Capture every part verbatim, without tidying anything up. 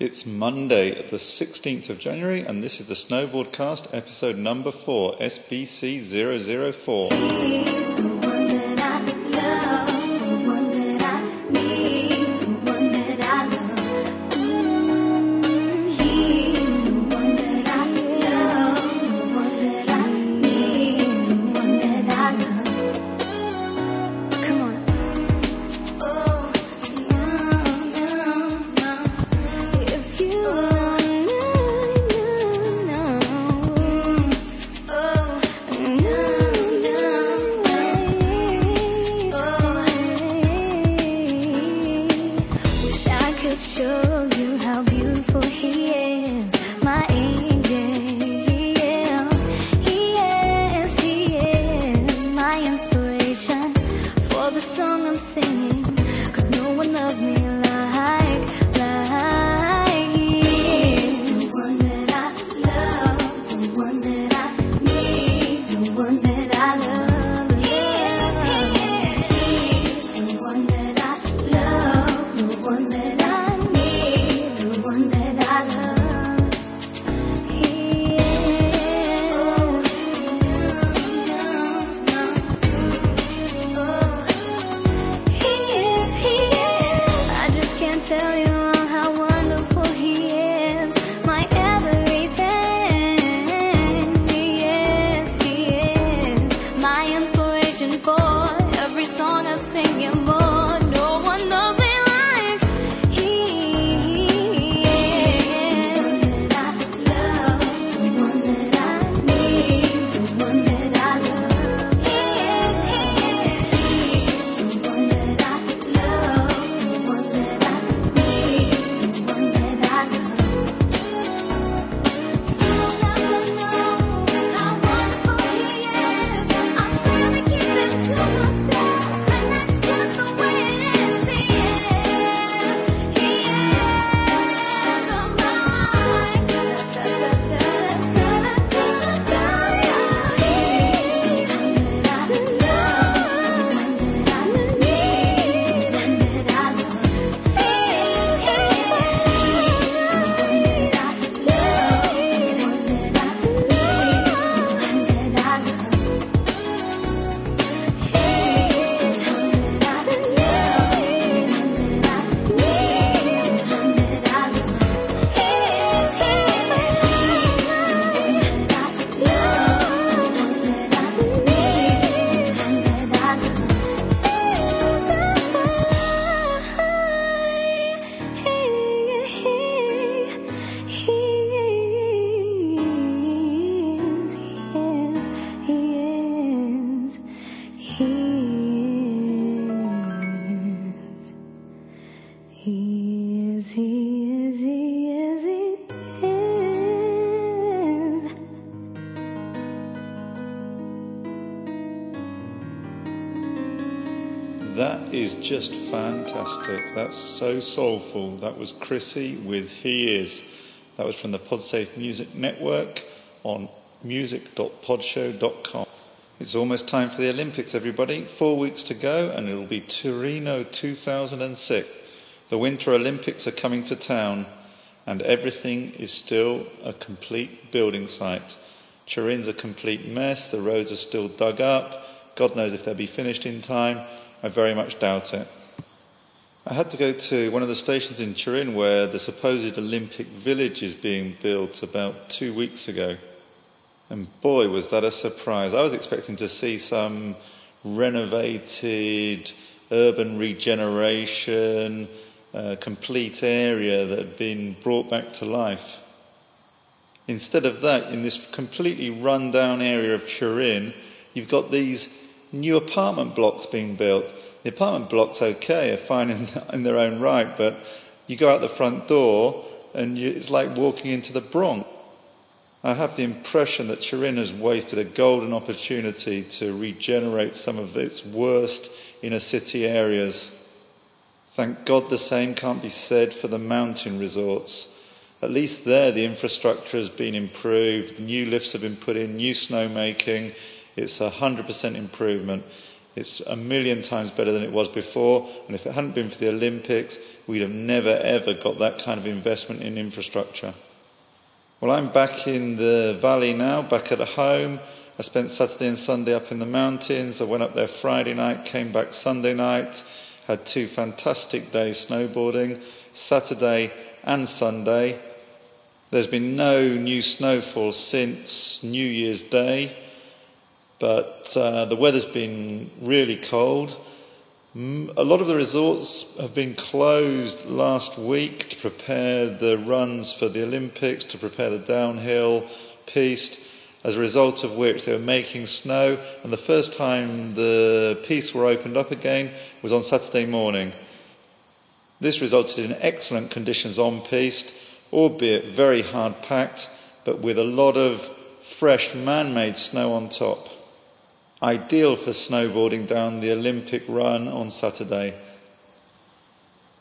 It's Monday, the sixteenth of January, and this is the Snowboard Cast, episode number four, S B C zero zero four. He is the one that I love, the one that I need, the one that I love. Mm, he is the one that I love, the one that I need, the one that I love. Come on. Oh, no, no. Show you how beautiful he is, my angel. He is, he is my inspiration for the song I'm singing, 'cause no one loves me like, like he is. The one that I love, the one that I need, the one that I love. He is, he is, he is the one that I love, the one that I need, the one that I love. He is. Oh, he is, he is. I just can't tell you how wonderful he is. My everything. He is, he is. My inspiration for every song I sing and more. No one loves me like he is. The one that I love, the one that I need, the one that I love. He is, he is. He is the one that I love, the one that I need, the one that I love. You never know how wonderful he is. I can't keep it to myself, and that's just the way it is. He is, he is on my mind. He is the one that I love, the one that I need, the one that I love. He is, he is the one that I love, the one that I need, the one that I love. He is, he is, he is, he is. That is just fantastic. That's so soulful. That was Chrissy with He Is. That was from the Podsafe Music Network on music dot pod show dot com. It's almost time for the Olympics, everybody. Four weeks to go, and it'll be Torino two thousand six. The Winter Olympics are coming to town, and everything is still a complete building site. Turin's a complete mess, the roads are still dug up, God knows if they'll be finished in time, I very much doubt it. I had to go to one of the stations in Turin where the supposed Olympic village is being built about two weeks ago. And boy, was that a surprise. I was expecting to see some renovated urban regeneration, a complete area that had been brought back to life. Instead of that, in this completely run-down area of Turin, you've got these new apartment blocks being built. The apartment blocks, okay, are fine in, in their own right, but you go out the front door and you, it's like walking into the Bronx. I have the impression that Turin has wasted a golden opportunity to regenerate some of its worst inner city areas. Thank God the same can't be said for the mountain resorts. At least there the infrastructure has been improved, new lifts have been put in, new snowmaking. It's a one hundred percent improvement. It's a million times better than it was before, and if it hadn't been for the Olympics, we'd have never ever got that kind of investment in infrastructure. Well, I'm back in the valley now, back at home. I spent Saturday and Sunday up in the mountains. I went up there Friday night, came back Sunday night, had two fantastic days snowboarding, Saturday and Sunday. There's been no new snowfall since New Year's Day, but uh, the weather's been really cold. A lot of the resorts have been closed last week to prepare the runs for the Olympics, to prepare the downhill piste, as a result of which they were making snow, and the first time the piste were opened up again was on Saturday morning. This resulted in excellent conditions on piste, albeit very hard packed, but with a lot of fresh man-made snow on top. Ideal for snowboarding down the Olympic run on Saturday.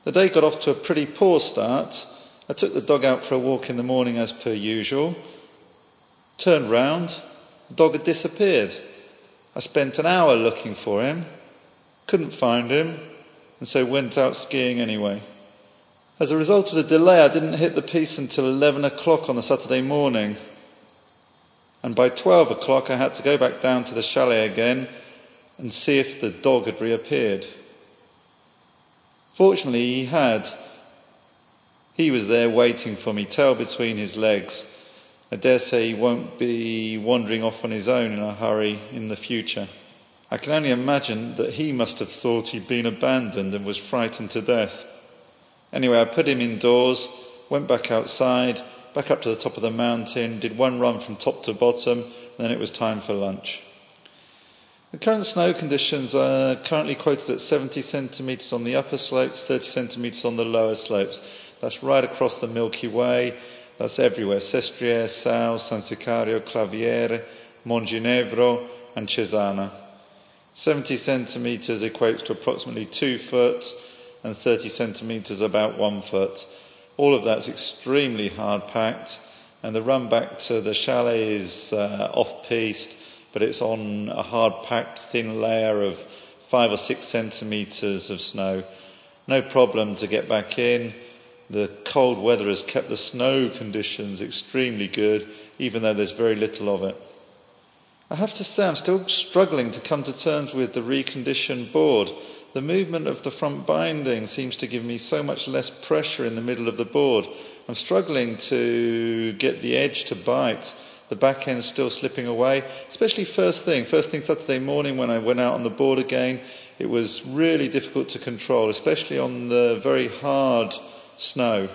The day got off to a pretty poor start. I took the dog out for a walk in the morning as per usual. Turned round, the dog had disappeared. I spent an hour looking for him, couldn't find him, and so went out skiing anyway. As a result of the delay, I didn't hit the piste until eleven o'clock on the Saturday morning. And by twelve o'clock I had to go back down to the chalet again and see if the dog had reappeared. Fortunately he had. He was there waiting for me, tail between his legs. I dare say he won't be wandering off on his own in a hurry in the future. I can only imagine that he must have thought he'd been abandoned and was frightened to death. Anyway, I put him indoors, went back outside, back up to the top of the mountain, did one run from top to bottom, and then it was time for lunch. The current snow conditions are currently quoted at seventy centimetres on the upper slopes, thirty centimetres on the lower slopes. That's right across the Milky Way, that's everywhere. Sestriere, Sau, San Sicario, Claviere, Montgenèvre and Cesana. seventy centimetres equates to approximately two foot, and thirty centimetres about one foot. All of that's extremely hard packed, and the run back to the chalet is uh, off-piste, but it's on a hard packed thin layer of five or six centimetres of snow. No problem to get back in. The cold weather has kept the snow conditions extremely good, even though there's very little of it. I have to say I'm still struggling to come to terms with the reconditioned board. The movement of the front binding seems to give me so much less pressure in the middle of the board. I'm struggling to get the edge to bite. The back end's still slipping away, especially first thing. First thing Saturday morning when I went out on the board again, it was really difficult to control, especially on the very hard snow.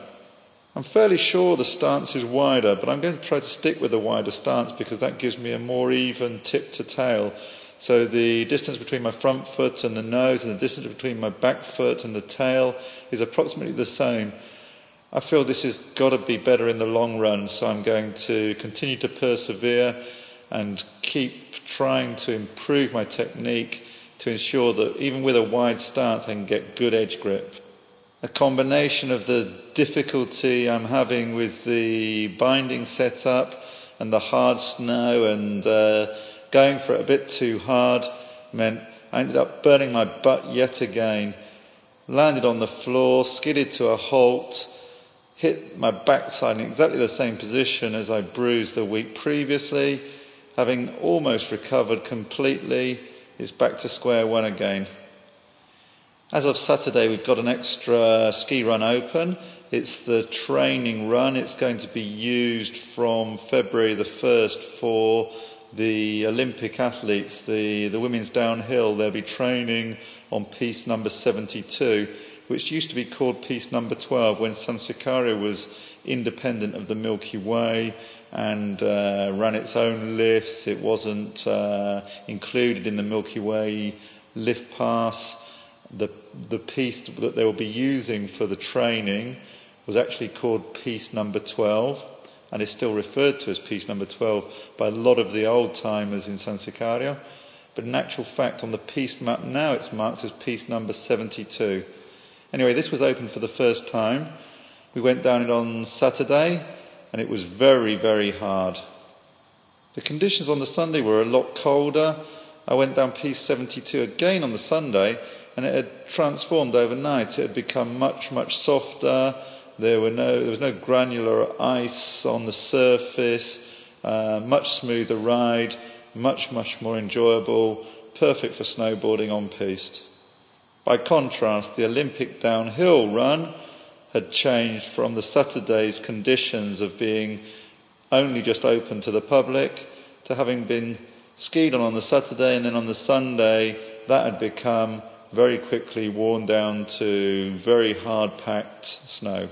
I'm fairly sure the stance is wider, but I'm going to try to stick with the wider stance because that gives me a more even tip to tail. So the distance between my front foot and the nose and the distance between my back foot and the tail is approximately the same. I feel this has got to be better in the long run, so I'm going to continue to persevere and keep trying to improve my technique to ensure that even with a wide stance I can get good edge grip. A combination of the difficulty I'm having with the binding setup and the hard snow and uh, Going for it a bit too hard meant I ended up burning my butt yet again. Landed on the floor, skidded to a halt, hit my backside in exactly the same position as I bruised the week previously. Having almost recovered completely, it's back to square one again. As of Saturday, we've got an extra ski run open. It's the training run. It's going to be used from February the first for the Olympic athletes, the, the women's downhill. They'll be training on piste number seventy-two, which used to be called piste number twelve when San Sicario was independent of the Milky Way and uh, ran its own lifts. It wasn't uh, included in the Milky Way lift pass. The, the piste that they will be using for the training was actually called piste number twelve. And is still referred to as piste number twelve by a lot of the old-timers in San Sicario. But in actual fact, on the piste map now, it's marked as piste number seventy-two. Anyway, this was open for the first time. We went down it on Saturday, and it was very, very hard. The conditions on the Sunday were a lot colder. I went down piece seventy-two again on the Sunday, and it had transformed overnight. It had become much, much softer. There were no, there was no granular ice on the surface. Uh, much smoother ride, much, much more enjoyable. Perfect for snowboarding on piste. By contrast, the Olympic downhill run had changed from the Saturday's conditions of being only just open to the public to having been skied on on the Saturday, and then on the Sunday that had become very quickly worn down to very hard-packed snow.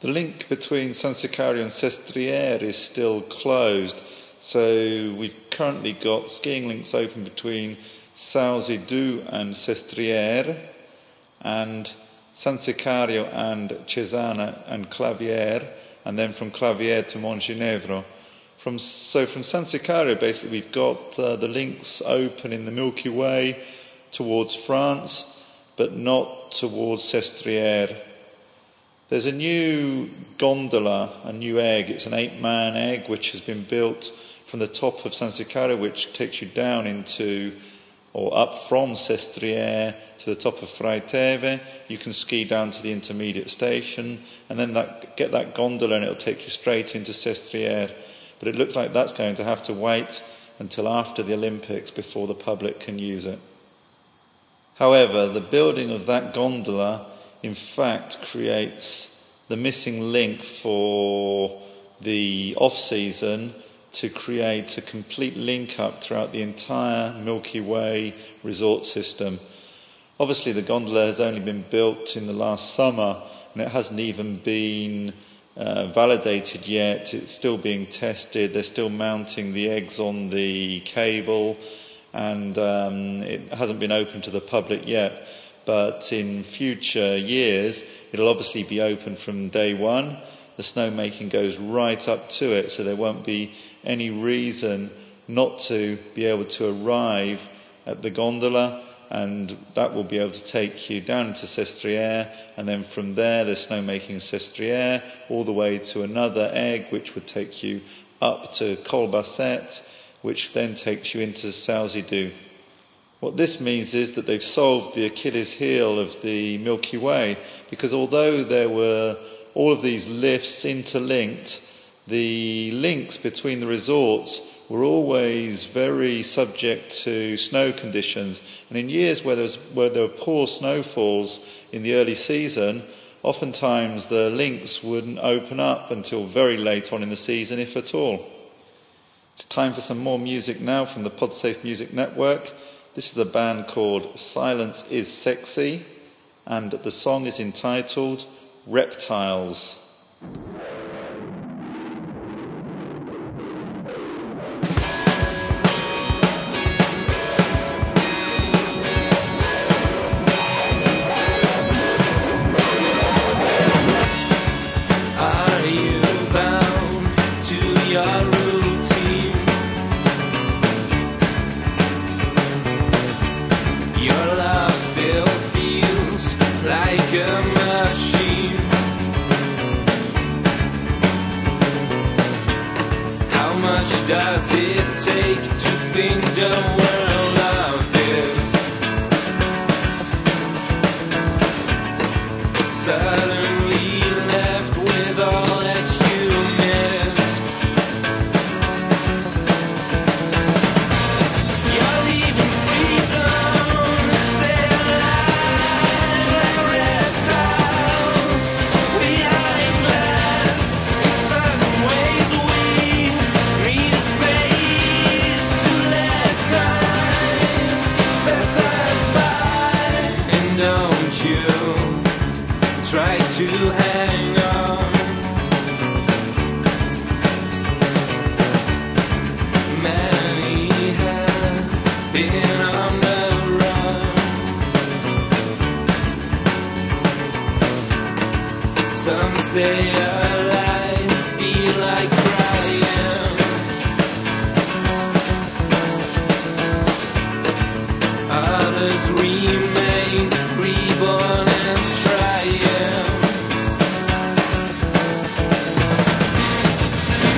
The link between San Sicario and Sestriere is still closed, so we've currently got skiing links open between Sauze d'Oulx and Sestriere, and San Sicario and Cesana and Claviere, and then from Claviere to Montgenèvre. From, so from San Sicario, basically, we've got uh, the links open in the Milky Way towards France, but not towards Sestriere. There's a new gondola, a new egg. It's an eight-man egg which has been built from the top of San Sicario, which takes you down into, or up from Sestriere to the top of Fraiteve. You can ski down to the intermediate station, and then that, get that gondola, and it'll take you straight into Sestriere. But it looks like that's going to have to wait until after the Olympics before the public can use it. However, the building of that gondola, in fact, creates the missing link for the off-season to create a complete link-up throughout the entire Milky Way resort system. Obviously, the gondola has only been built in the last summer, and it hasn't even been Uh, validated yet. It's still being tested. They're still mounting the eggs on the cable, and um, it hasn't been open to the public yet, but in future years it'll obviously be open from day one. The snowmaking goes right up to it, so there won't be any reason not to be able to arrive at the gondola, and that will be able to take you down into Sestriere, and then from there there's snowmaking in Sestriere, all the way to another egg which would take you up to Col Basset, which then takes you into Sauze d'Oulx. What this means is that they've solved the Achilles heel of the Milky Way, because although there were all of these lifts interlinked, the links between the resorts were always very subject to snow conditions, and in years where there, was, where there were poor snowfalls in the early season, oftentimes the links wouldn't open up until very late on in the season, if at all. It's time for some more music now from the Podsafe Music Network. This is a band called Silence is Sexy, and the song is entitled Reptiles.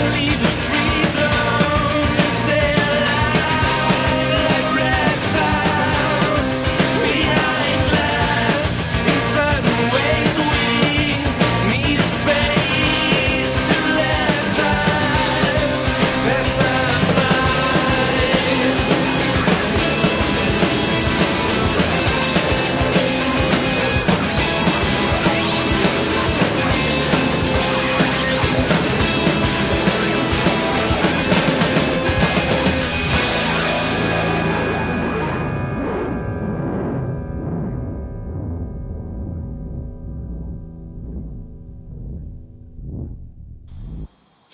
Leave it freeze on, stay alive,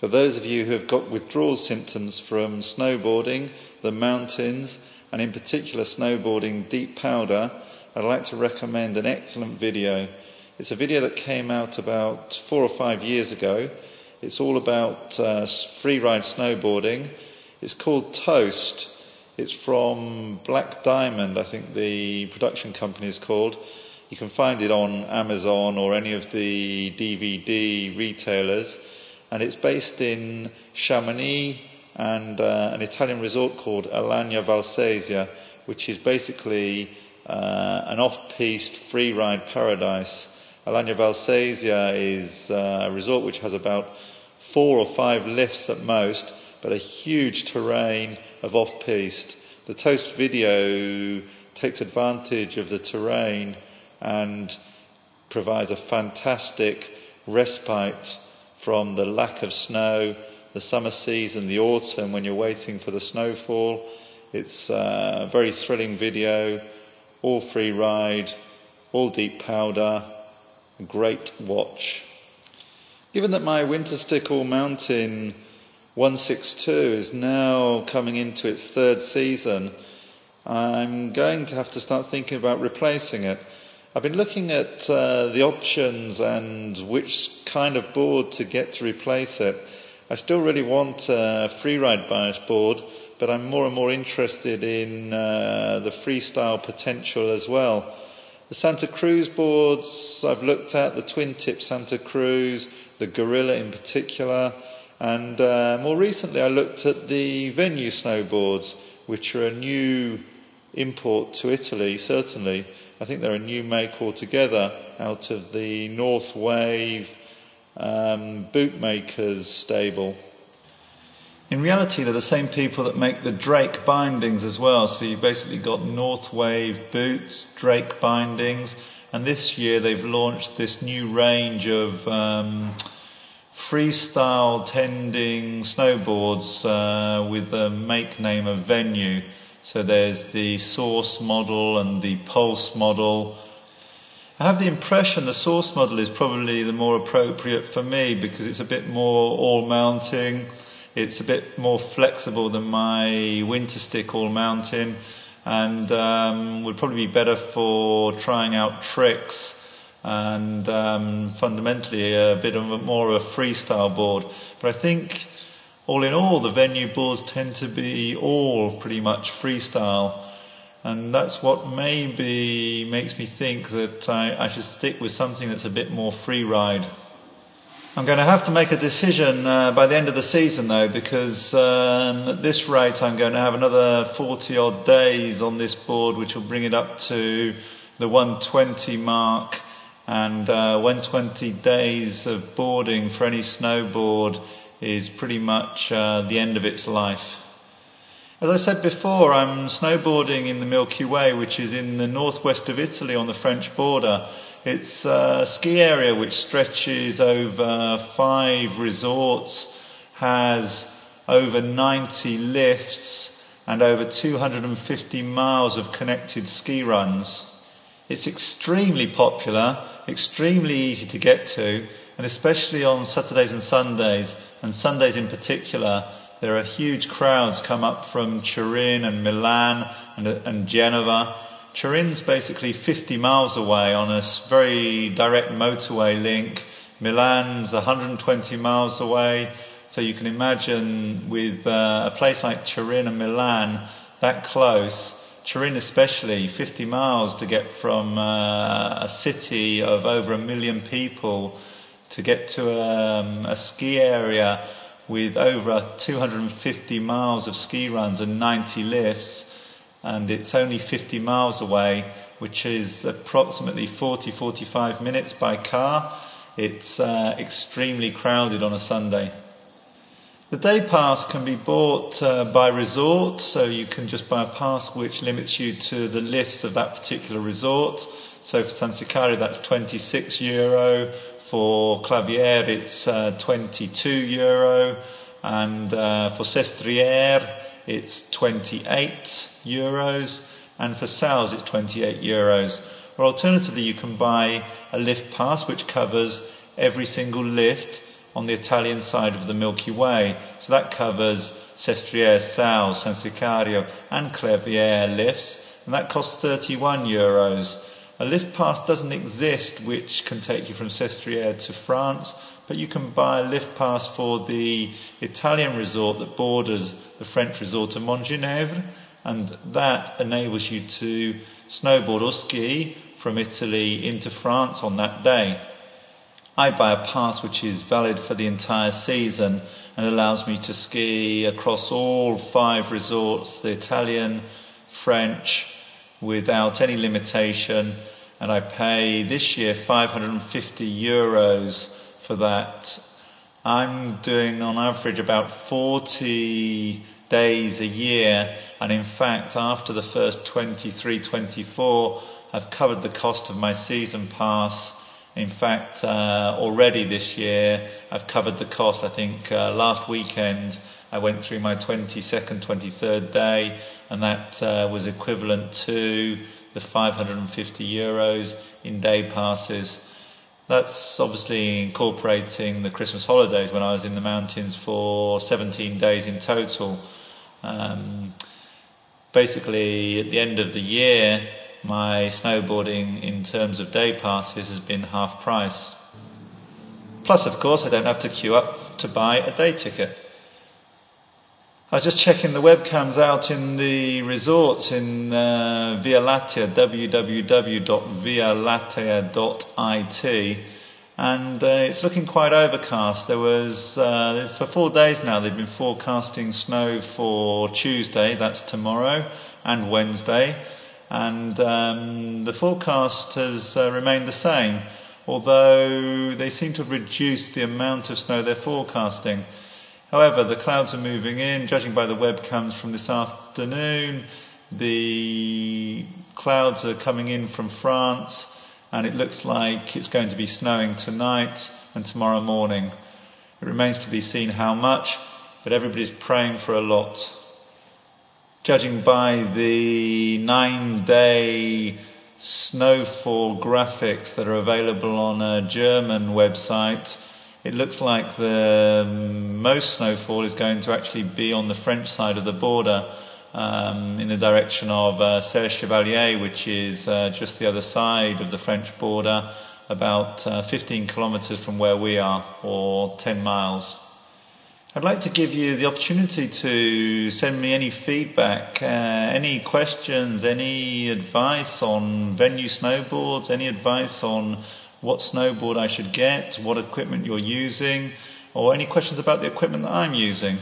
For those of you who have got withdrawal symptoms from snowboarding, the mountains, and in particular snowboarding deep powder, I'd like to recommend an excellent video. It's a video that came out about four or five years ago. It's all about uh, freeride snowboarding. It's called Toast. It's from Black Diamond, I think the production company is called. You can find it on Amazon or any of the D V D retailers. And it's based in Chamonix and uh, an Italian resort called Alagna Valsesia, which is basically uh, an off-piste freeride paradise. Alagna Valsesia is uh, a resort which has about four or five lifts at most, but a huge terrain of off-piste. The Toast video takes advantage of the terrain and provides a fantastic respite from the lack of snow, the summer season, the autumn when you're waiting for the snowfall. It's a very thrilling video, all free ride, all deep powder, a great watch. Given that my Winterstick All Mountain one sixty-two is now coming into its third season, I'm going to have to start thinking about replacing it. I've been looking at uh, the options and which kind of board to get to replace it. I still really want a freeride bias board, but I'm more and more interested in uh, the freestyle potential as well. The Santa Cruz boards I've looked at, the twin tip Santa Cruz, the Gorilla in particular, and uh, more recently I looked at the Venue snowboards, which are a new import to Italy, certainly. I think they're a new make altogether out of the North Wave um, bootmakers stable. In reality, they're the same people that make the Drake bindings as well. So you've basically got North Wave boots, Drake bindings, and this year they've launched this new range of um, freestyle tending snowboards uh, with the make name of Venue. So there's the Source model and the Pulse model. I have the impression the Source model is probably the more appropriate for me because it's a bit more all-mounting. It's a bit more flexible than my Winterstick all-mountain and um, would probably be better for trying out tricks and um, fundamentally a bit of a, more of a freestyle board. But I think all in all, the Venue boards tend to be all pretty much freestyle, and that's what maybe makes me think that I, I should stick with something that's a bit more free ride. I'm going to have to make a decision uh, by the end of the season though, because um, at this rate I'm going to have another forty odd days on this board, which will bring it up to the one twenty mark, and uh, one hundred twenty days of boarding for any snowboard is pretty much uh, the end of its life. As I said before, I'm snowboarding in the Milky Way, which is in the northwest of Italy on the French border. It's a ski area which stretches over five resorts, has over ninety lifts and over two hundred fifty miles of connected ski runs. It's extremely popular, extremely easy to get to, and especially on Saturdays and Sundays, and Sundays in particular, there are huge crowds come up from Turin and Milan and, and Genova. Turin's basically fifty miles away on a very direct motorway link. Milan's one hundred twenty miles away. So you can imagine with uh, a place like Turin and Milan that close, Turin especially, fifty miles to get from uh, a city of over a million people to get to um, a ski area with over two hundred fifty miles of ski runs and ninety lifts, and it's only fifty miles away, which is approximately forty to forty-five minutes by car. It's uh, extremely crowded on a Sunday. The day pass can be bought uh, by resort, so you can just buy a pass which limits you to the lifts of that particular resort. So for San Sicario that's twenty-six euro, for Claviere it's uh, twenty-two euro, and uh, for Sestriere it's twenty-eight euros, and for Sauze it's twenty-eight euros. Or alternatively you can buy a lift pass which covers every single lift on the Italian side of the Milky Way. So that covers Sestriere, Sau, San Sicario and Claviere lifts, and that costs thirty-one euros. A lift pass doesn't exist which can take you from Sestriere to France, but you can buy a lift pass for the Italian resort that borders the French resort of Montgenèvre, and that enables you to snowboard or ski from Italy into France on that day. I buy a pass which is valid for the entire season and allows me to ski across all five resorts, the Italian, French, without any limitation, and I pay this year five hundred fifty euros for that. I'm doing on average about forty days a year, and in fact after the first twenty-three, twenty-four I've covered the cost of my season pass. In fact uh, already this year I've covered the cost. I think uh, last weekend I went through my twenty-second, twenty-third day, and that uh, was equivalent to the five hundred fifty euros in day passes. That's obviously incorporating the Christmas holidays when I was in the mountains for seventeen days in total. Um, basically, at the end of the year, my snowboarding in terms of day passes has been half price. Plus, of course, I don't have to queue up to buy a day ticket. I was just checking the webcams out in the resorts in uh, Via Lattea, w w w dot via lattea dot i t, and uh, it's looking quite overcast. There was, uh, for four days now, they've been forecasting snow for Tuesday, that's tomorrow, and Wednesday, and um, the forecast has uh, remained the same, although they seem to have reduced the amount of snow they're forecasting. However, the clouds are moving in. Judging by the webcams from this afternoon, the clouds are coming in from France, and it looks like it's going to be snowing tonight and tomorrow morning. It remains to be seen how much, but everybody's praying for a lot. Judging by the nine-day snowfall graphics that are available on a German website, it looks like the most snowfall is going to actually be on the French side of the border, um, in the direction of uh, Serre Chevalier, which is uh, just the other side of the French border, about uh, fifteen kilometres from where we are, or ten miles. I'd like to give you the opportunity to send me any feedback, uh, any questions, any advice on venue snowboards, any advice on what snowboard I should get, what equipment you're using, or any questions about the equipment that I'm using.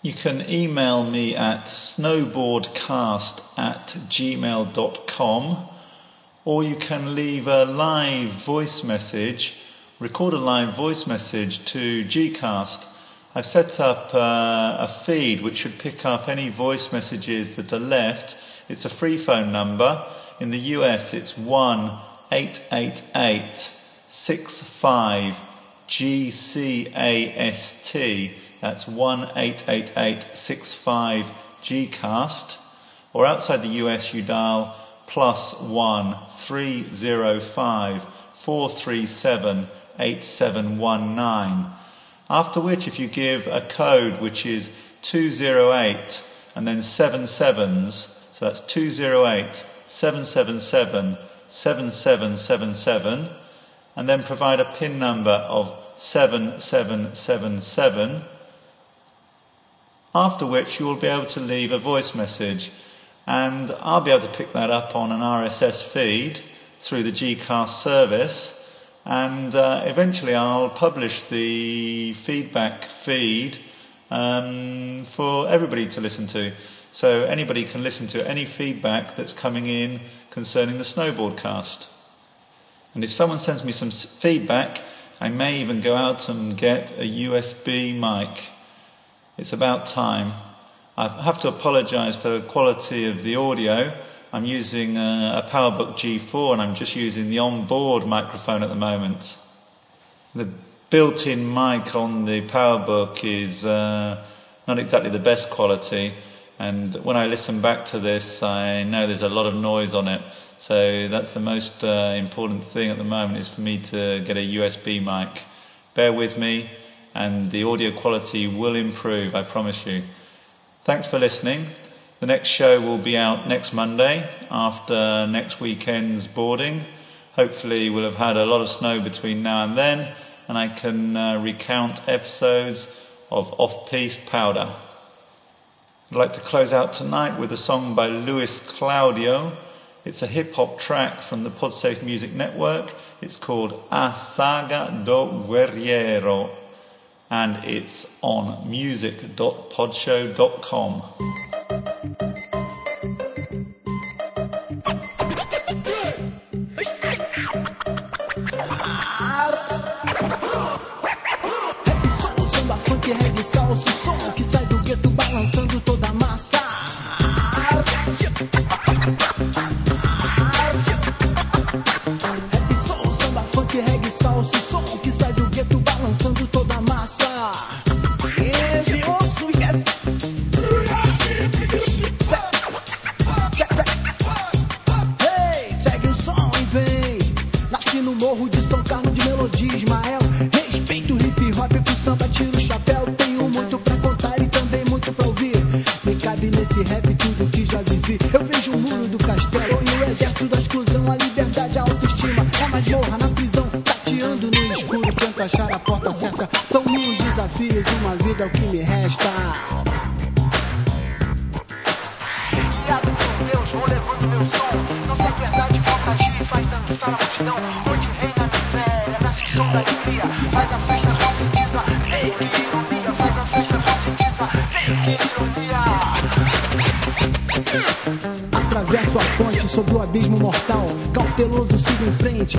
You can email me at snowboardcast at gmail dot com, or you can leave a live voice message, record a live voice message to Gcast. I've set up uh, a feed which should pick up any voice messages that are left. It's a free phone number. In the U S it's one eight eight eight six five G C A S T, that's one eight eight eight six five G cast, or outside the U S you dial plus one three zero five four three seven eight seven one nine, after which if you give a code which is two zero eight and then seven sevens, so that's two zero eight seven seven seven seven seven seven, and then provide a PIN number of seven seven seven seven, after which you will be able to leave a voice message, and I'll be able to pick that up on an R S S feed through the Gcast service, and uh, eventually I'll publish the feedback feed um, for everybody to listen to, so anybody can listen to any feedback that's coming in concerning the snowboard cast. And if someone sends me some feedback, I may even go out and get a U S B mic. It's about time. I have to apologise for the quality of the audio. I'm using a, a PowerBook G four, and I'm just using the onboard microphone at the moment. The built-in mic on the PowerBook is uh, not exactly the best quality. And when I listen back to this, I know there's a lot of noise on it. So that's the most uh, important thing at the moment, is for me to get a U S B mic. Bear with me, and the audio quality will improve, I promise you. Thanks for listening. The next show will be out next Monday after next weekend's boarding. Hopefully we'll have had a lot of snow between now and then, and I can uh, recount episodes of Off-Piste Powder. I'd like to close out tonight with a song by Luis Claudio. It's a hip-hop track from the Podsafe Music Network. It's called A Saga do Guerriero, and it's on music dot podshow dot com.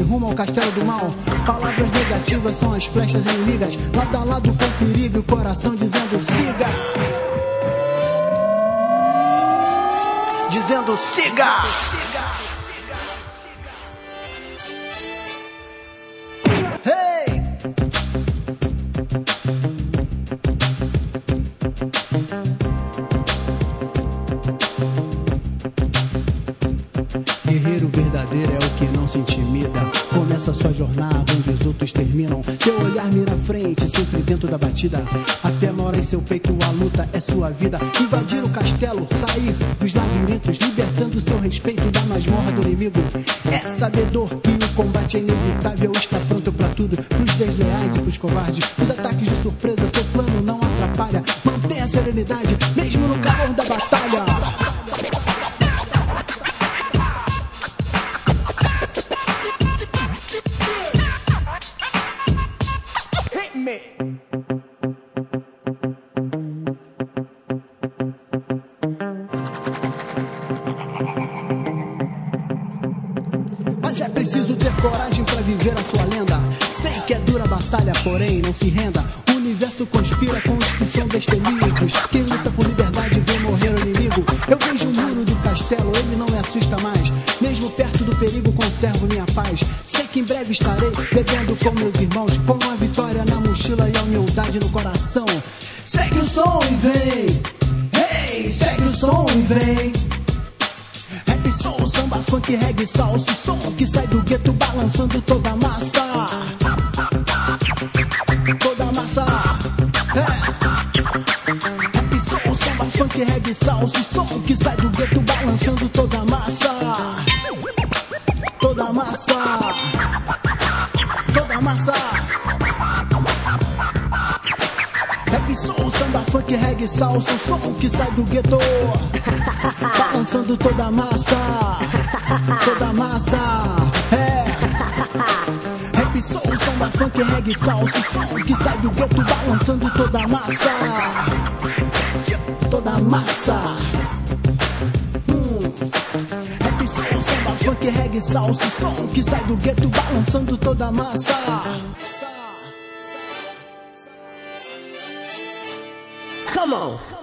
Rumo ao castelo do mal. Palavras negativas são as flechas inimigas. Lado a lado com perigo e o coração dizendo siga. Dizendo siga. Da batida, a fé mora em seu peito, a luta é sua vida. Invadir o castelo, sair dos labirintos, libertando seu respeito da masmorra do inimigo. É sabedor que o combate é inevitável, está pronto pra tudo, pros desleais e pros covardes. Os ataques de surpresa, seu plano não atrapalha. Mantenha a serenidade, mesmo no calor da batalha. Porém, não se renda, o universo conspira com os que são destemidos. Quem luta por liberdade vê morrer o inimigo. Eu vejo o muro do castelo, ele não me assusta mais. Mesmo perto do perigo, conservo minha paz. Sei que em breve estarei bebendo com meus irmãos, com a vitória na mochila e a humildade no coração. Segue o som e vem, hey, segue o som e vem. Rap, soul, samba, funk, reggae, salsa, som que sai do gueto balançando toda a massa. Toda massa, é. Rap, soul, samba, funk, reggae, salsa, som que sai do gueto balançando toda a massa. Toda massa, toda massa. Rap, soul, samba, funk, reggae, salsa, som que sai do gueto balançando toda a massa. Toda massa, é. Soul, samba, funk, reggae, salsa, som que sai do gueto balançando toda a massa. Toda a massa. Hum. Rap, soul, samba, funk, reggae, salsa, som que sai do gueto balançando toda a massa. Come on.